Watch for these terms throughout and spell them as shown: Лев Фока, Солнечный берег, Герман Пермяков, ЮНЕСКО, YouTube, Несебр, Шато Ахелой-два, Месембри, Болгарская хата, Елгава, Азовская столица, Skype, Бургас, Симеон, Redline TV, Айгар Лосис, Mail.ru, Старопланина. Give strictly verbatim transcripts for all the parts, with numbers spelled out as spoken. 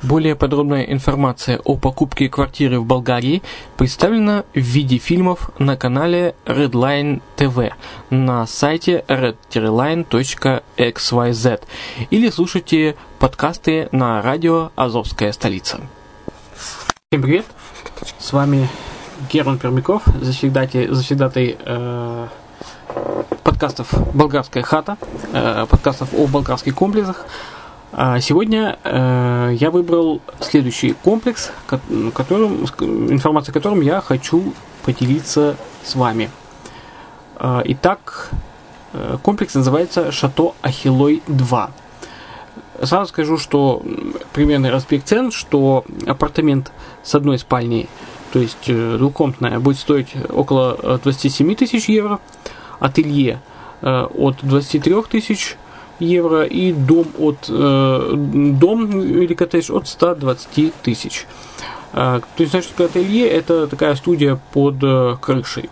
Более подробная информация о покупке квартиры в Болгарии представлена в виде фильмов на канале Redline ти ви на сайте ред лайн точка экс вай зет или слушайте подкасты на радио «Азовская столица». Всем привет, с вами Герман Пермяков, завсегдатый, завсегдатый э, подкастов «Болгарская хата», э, подкастов о болгарских комплексах. Сегодня э, я выбрал следующий комплекс, которым, информацию о котором я хочу поделиться с вами. Э, итак, э, комплекс называется «Шато Ахелой-два». Сразу скажу, что примерный распределение цен, что апартамент с одной спальней, то есть э, двухкомнатная, будет стоить около двадцать семь тысяч евро, ателье э, от двадцать три тысячи евро и дом от э, дом или коттедж от сто двадцать тысяч. Э, то есть, значит, ателье — это такая студия под э, крышей.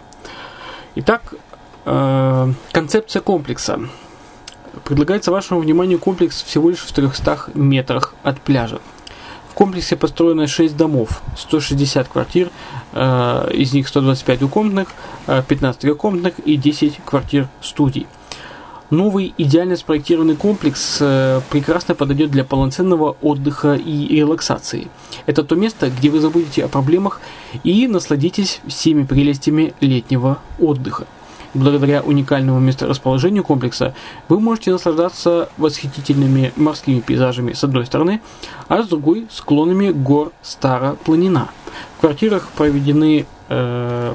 Итак, э, концепция комплекса. Предлагается вашему вниманию комплекс всего лишь в трехстах метрах от пляжа. В комплексе построено шесть домов, сто шестьдесят квартир, э, из них сто двадцать пять двухкомнатных, пятнадцать трехкомнатных и десять квартир студий. Новый идеально спроектированный комплекс э, прекрасно подойдет для полноценного отдыха и релаксации. Это то место, где вы забудете о проблемах и насладитесь всеми прелестями летнего отдыха. Благодаря уникальному месторасположению комплекса вы можете наслаждаться восхитительными морскими пейзажами с одной стороны, а с другой – склонами гор Старопланина. В квартирах проведены... Э,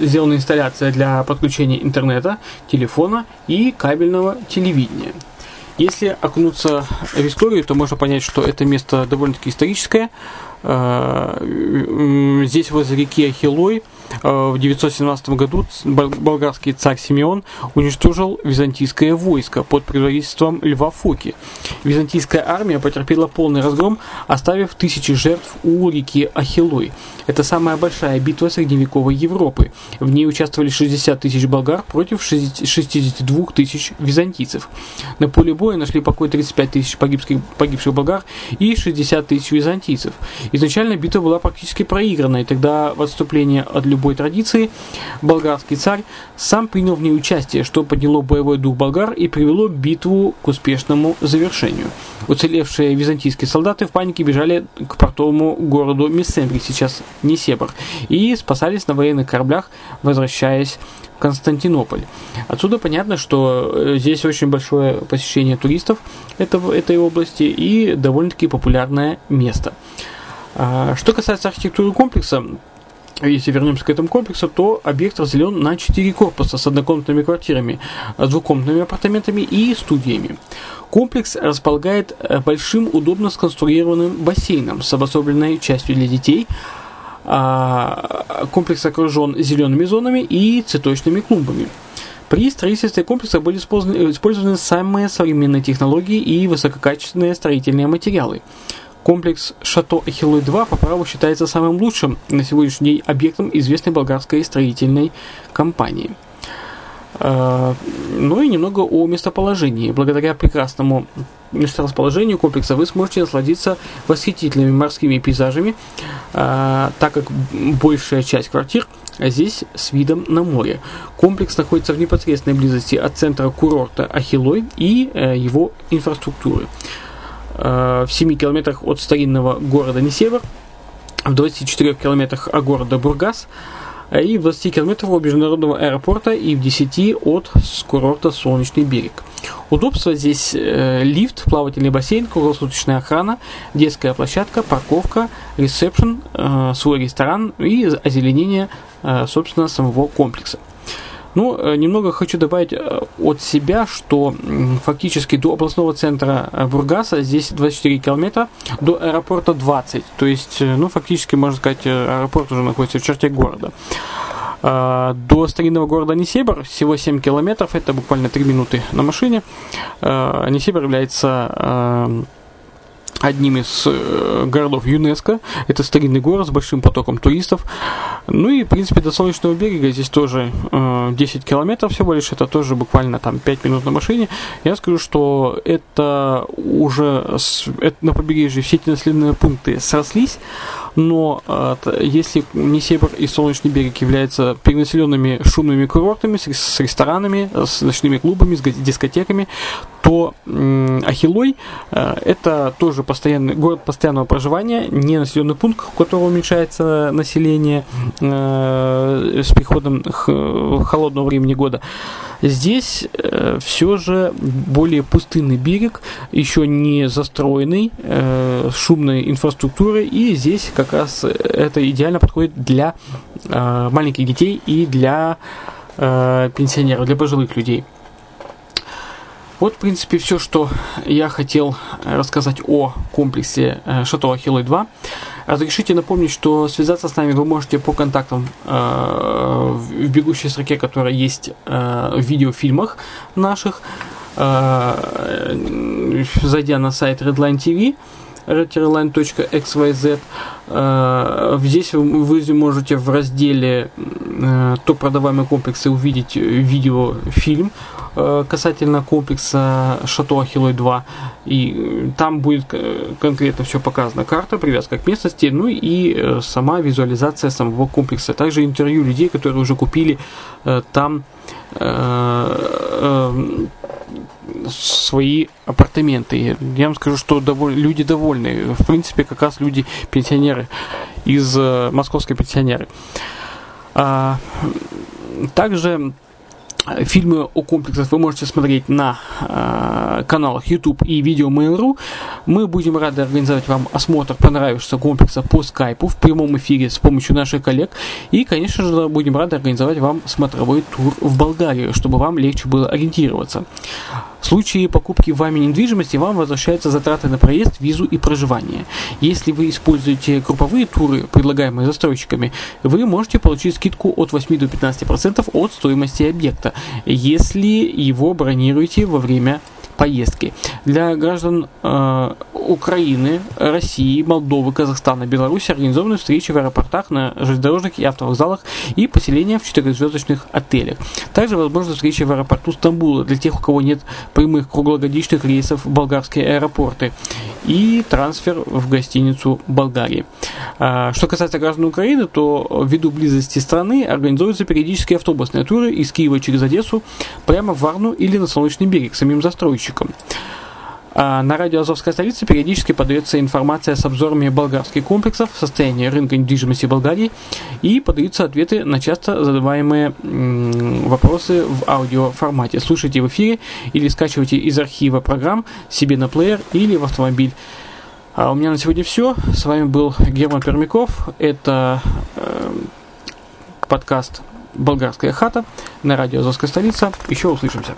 сделана инсталляция для подключения интернета, телефона и кабельного телевидения. Если окунуться в историю, то можно понять, что это место довольно-таки историческое. Здесь возле реки Ахелой в девятьсот семнадцатом году болгарский царь Симеон уничтожил византийское войско под предводительством Льва Фоки. Византийская армия потерпела полный разгром, оставив тысячи жертв у реки Ахелой. Это самая большая битва средневековой Европы. В ней участвовали шестьдесят тысяч болгар против шестидесяти двух тысяч византийцев. На поле боя нашли покой тридцать пять тысяч погибских, погибших болгар и шестьдесят тысяч византийцев. Изначально битва была практически проиграна, и тогда в отступление от любой традиции болгарский царь сам принял в ней участие, что подняло боевой дух болгар и привело битву к успешному завершению. Уцелевшие византийские солдаты в панике бежали к портовому городу Месембри, сейчас Несебр, и спасались на военных кораблях, возвращаясь в Константинополь. Отсюда понятно, что здесь очень большое посещение туристов этого, этой области и довольно-таки популярное место. Что касается архитектуры комплекса, если вернемся к этому комплексу, то объект разделен на четыре корпуса с однокомнатными квартирами, с двухкомнатными апартаментами и студиями. Комплекс располагает большим, удобно сконструированным бассейном с обособленной частью для детей. Комплекс окружен зелеными зонами и цветочными клумбами. При строительстве комплекса были использованы самые современные технологии и высококачественные строительные материалы. Комплекс Шато Ахелой-два по праву считается самым лучшим на сегодняшний день объектом известной болгарской строительной компании. Ну и немного о местоположении. Благодаря прекрасному месторасположению комплекса вы сможете насладиться восхитительными морскими пейзажами, так как большая часть квартир здесь с видом на море. Комплекс находится в непосредственной близости от центра курорта Ахелой и его инфраструктуры. В семи километрах от старинного города Несебр, в двадцати четырёх километрах от города Бургас и в двадцати километрах от международного аэропорта и в десяти от курорта Солнечный берег. Удобство здесь э, лифт, плавательный бассейн, круглосуточная охрана, детская площадка, парковка, ресепшн, э, свой ресторан и озеленение э, собственно самого комплекса. Ну, немного хочу добавить от себя, что фактически до областного центра Бургаса здесь двадцать четыре километра, до аэропорта двадцать. То есть, ну, фактически, можно сказать, аэропорт уже находится в черте города. До старинного города Несебр всего семь километров, это буквально три минуты на машине. Несебр является одним из городов ЮНЕСКО. Это старинный город с большим потоком туристов. Ну и, в принципе, до Солнечного берега здесь тоже э, десять километров всего лишь. Это тоже буквально там пять минут на машине. Я скажу, что это уже с, это на побережье все эти населенные пункты срослись. Но э, если Несебр и Солнечный берег являются перенаселенными шумными курортами с, с ресторанами, с ночными клубами, с дискотеками, то э, Ахелой э, это тоже постоянный город постоянного проживания, не населенный пункт, у которого уменьшается население э, с приходом х- холодного времени года. Здесь э, все же более пустынный берег, еще не застроенный, э, шумной инфраструктурой, и здесь как раз это идеально подходит для э, маленьких детей и для э, пенсионеров, для пожилых людей. Вот, в принципе, все, что я хотел рассказать о комплексе Шато Ахелой-два. Разрешите напомнить, что связаться с нами вы можете по контактам э, в бегущей строке, которая есть э, в видеофильмах наших, э, зайдя на сайт Redline ти ви. redline точка экс вай зет. Здесь вы можете в разделе «Топ продаваемые комплексы» увидеть видеофильм касательно комплекса Шато Ахелой-два. И там будет конкретно все показано. Карта, привязка к местности, ну и сама визуализация самого комплекса. Также интервью людей, которые уже купили там свои апартаменты. Я вам скажу, что доволь... люди довольны. В принципе, как раз люди пенсионеры из э, московской пенсионеры. А, также фильмы о комплексах вы можете смотреть на э, каналах YouTube и видео Mail.ru. Мы будем рады организовать вам осмотр понравившегося комплекса по Skype в прямом эфире с помощью наших коллег. И, конечно же, будем рады организовать вам смотровой тур в Болгарию, чтобы вам легче было ориентироваться. В случае покупки вами недвижимости вам возвращаются затраты на проезд, визу и проживание. Если вы используете групповые туры, предлагаемые застройщиками, вы можете получить скидку от восьми до пятнадцати процентов от стоимости объекта, если его бронируете во время поездки. Для граждан э, Украины, России, Молдовы, Казахстана, Беларуси организованы встречи в аэропортах, на железнодорожных и автовокзалах и поселения в четырехзвездочных отелях. Также возможны встречи в аэропорту Стамбула для тех, у кого нет прямых круглогодичных рейсов в болгарские аэропорты, и трансфер в гостиницу Болгарии. Э, что касается граждан Украины, то ввиду близости страны организуются периодические автобусные туры из Киева через Одессу прямо в Варну или на Солнечный берег самим застройщиком. На радио «Азовская столица» периодически подается информация с обзорами болгарских комплексов, состояние рынка недвижимости Болгарии, и подаются ответы на часто задаваемые вопросы в аудиоформате. Слушайте в эфире или скачивайте из архива программ себе на плеер или в автомобиль. А у меня на сегодня все. С вами был Герман Пермяков. Это э, подкаст «Болгарская хата» на радио «Азовская столица». Еще услышимся.